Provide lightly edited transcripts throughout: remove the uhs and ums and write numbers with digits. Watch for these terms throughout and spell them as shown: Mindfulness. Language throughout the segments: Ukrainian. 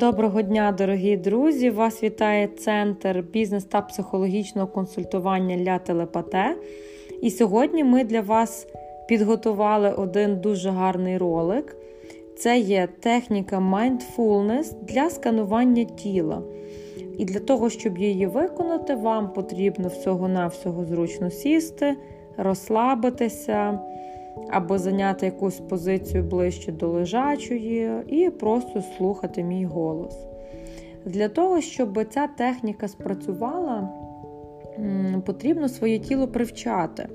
Доброго дня, дорогі друзі! Вас вітає Центр бізнес та психологічного консультування для телепате. І сьогодні ми для вас підготували один дуже гарний ролик. Це є техніка Mindfulness для сканування тіла. І для того, щоб її виконати, вам потрібно всього-навсього зручно сісти, розслабитися, або зайняти якусь позицію ближче до лежачої і просто слухати мій голос. Для того, щоб ця техніка спрацювала, потрібно своє тіло привчати.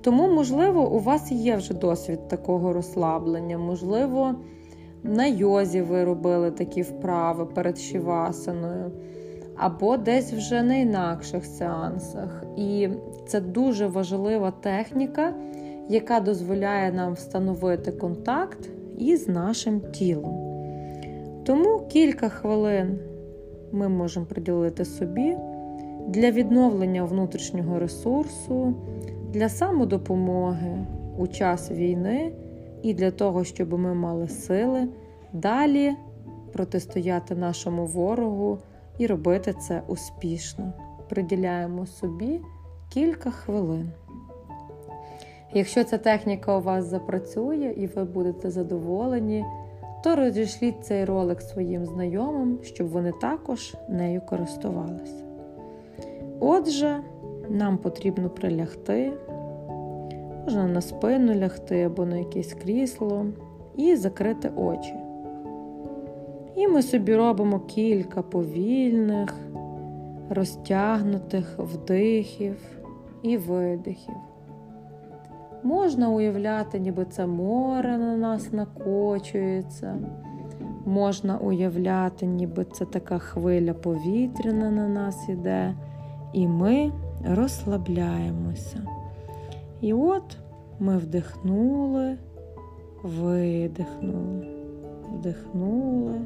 Тому, можливо, у вас є вже досвід такого розслаблення, можливо, на йозі ви робили такі вправи перед шівасаною, або десь вже на інакших сеансах. І це дуже важлива техніка, яка дозволяє нам встановити контакт із нашим тілом. Тому кілька хвилин ми можемо приділити собі для відновлення внутрішнього ресурсу, для самодопомоги у час війни і для того, щоб ми мали сили далі протистояти нашому ворогу і робити це успішно. Приділяємо собі кілька хвилин. Якщо ця техніка у вас запрацює і ви будете задоволені, то розійшліть цей ролик своїм знайомим, щоб вони також нею користувалися. Отже, нам потрібно прилягти, можна на спину лягти або на якесь крісло, і закрити очі. І ми собі робимо кілька повільних, розтягнутих вдихів і видихів. Можна уявляти, ніби це море на нас накочується. Можна уявляти, ніби це така хвиля повітряна на нас іде. І ми розслабляємося. І от ми вдихнули, видихнули, вдихнули,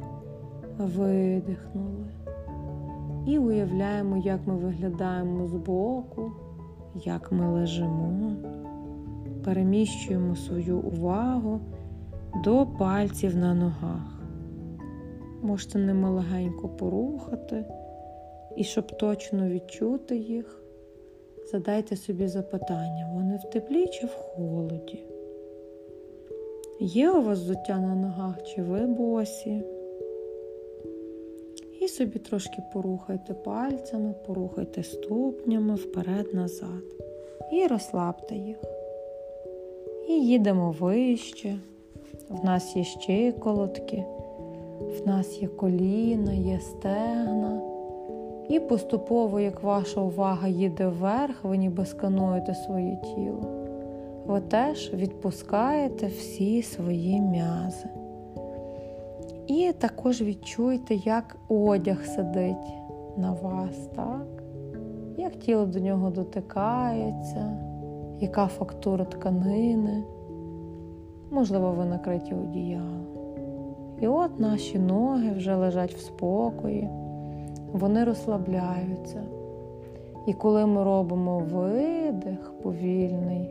видихнули. І уявляємо, як ми виглядаємо збоку, як ми лежимо. Переміщуємо свою увагу до пальців на ногах. Можете ними легенько порухати, і щоб точно відчути їх, задайте собі запитання, вони в теплі чи в холоді? Є у вас взуття на ногах, чи ви босі? І собі трошки порухайте пальцями, порухайте ступнями вперед-назад. І розслабте їх. І їдемо вище, в нас є щиколотки, в нас є коліна, є стегна. І поступово, як ваша увага їде вверх, ви ніби скануєте своє тіло. Ви теж відпускаєте всі свої м'язи. І також відчуйте, як одяг сидить на вас, так? Як тіло до нього дотикається. Яка фактура тканини, можливо, ви накриті одіялом. І от наші ноги вже лежать в спокої, вони розслабляються. І коли ми робимо видих повільний,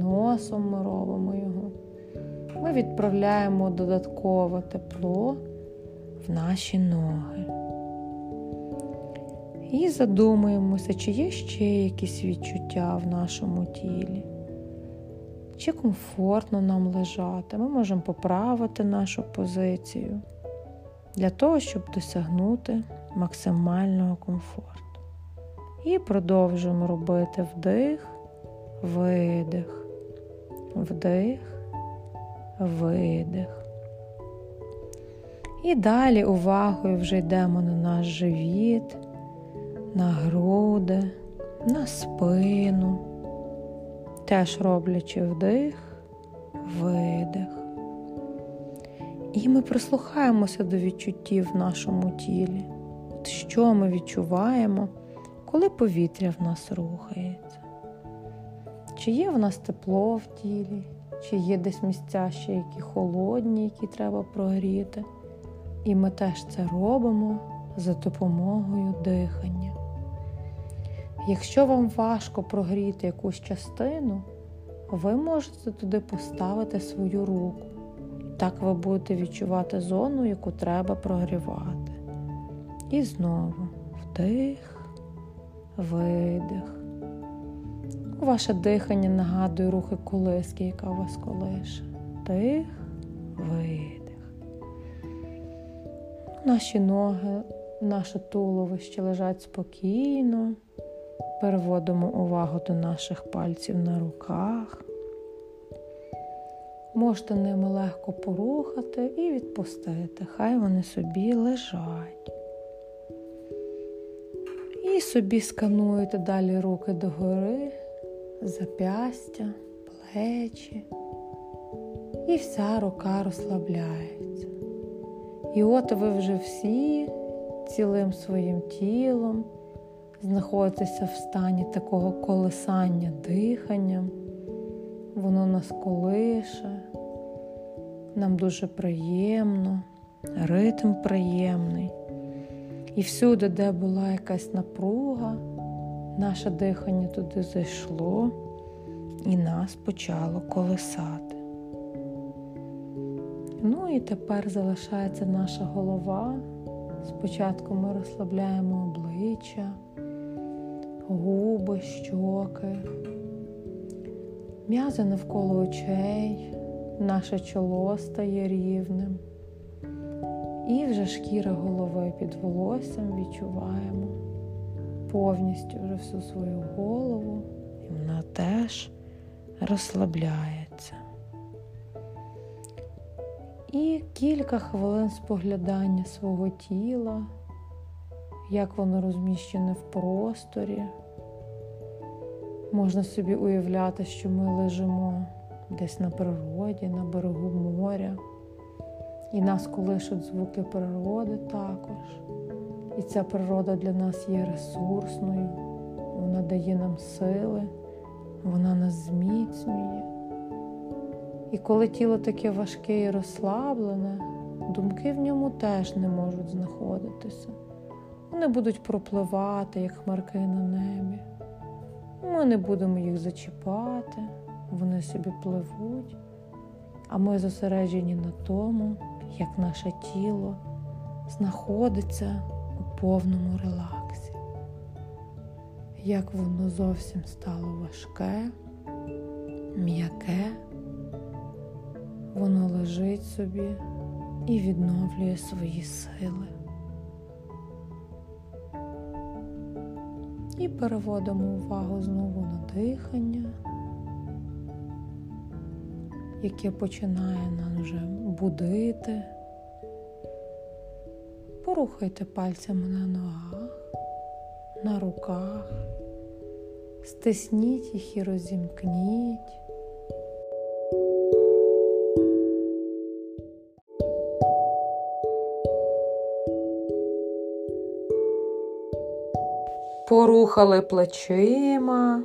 носом ми робимо його, ми відправляємо додаткове тепло в наші ноги. І задумуємося, чи є ще якісь відчуття в нашому тілі, чи комфортно нам лежати. Ми можемо поправити нашу позицію для того, щоб досягнути максимального комфорту. І продовжуємо робити вдих, видих, вдих, видих. І далі увагою вже йдемо на наш живіт, на груди, на спину, теж роблячи вдих, видих. І ми прислухаємося до відчуттів в нашому тілі. От що ми відчуваємо, коли повітря в нас рухається? Чи є в нас тепло в тілі? Чи є десь місця ще які холодні, які треба прогріти? І ми теж це робимо за допомогою дихання. Якщо вам важко прогріти якусь частину, ви можете туди поставити свою руку Так ви будете відчувати зону, яку треба прогрівати. І знову вдих, видих. Ваше дихання нагадує рухи колиски, яка у вас колише. Вдих, видих. Наші ноги, наше туловище лежать спокійно. Переводимо увагу до наших пальців на руках. Можете ними легко порухати і відпустити. Хай вони собі лежать. І собі скануєте далі руки догори, зап'ястя, плечі. І вся рука розслабляється. І от ви вже всі цілим своїм тілом знаходитеся в стані такого колисання диханням. Воно нас колише, нам дуже приємно, ритм приємний. І всюди, де була якась напруга, наше дихання туди зайшло і нас почало колисати. Ну і тепер залишається наша голова. Спочатку ми розслабляємо обличчя, губи, щоки, м'язи навколо очей, наше чоло стає рівним. І вже шкіра голови під волоссям відчуваємо повністю вже всю свою голову. І вона теж розслабляється. І кілька хвилин споглядання свого тіла, як воно розміщене в просторі. Можна собі уявляти, що ми лежимо десь на природі, на берегу моря. І нас колишуть звуки природи також. І ця природа для нас є ресурсною. Вона дає нам сили, вона нас зміцнює. І коли тіло таке важке і розслаблене, думки в ньому теж не можуть знаходитися. Вони будуть пропливати, як хмарки на небі. Ми не будемо їх зачіпати, вони собі пливуть, а ми зосереджені на тому, як наше тіло знаходиться у повному релаксі, як воно зовсім стало важке, м'яке, воно лежить собі і відновлює свої сили. І переводимо увагу знову на дихання, яке починає нам вже будити. Порухайте пальцями на ногах, на руках, стисніть їх і розімкніть. Порухали плечима,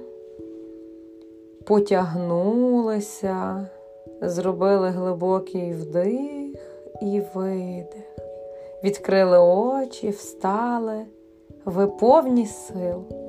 потягнулися, зробили глибокий вдих і видих. Відкрили очі, встали, ви повні сил.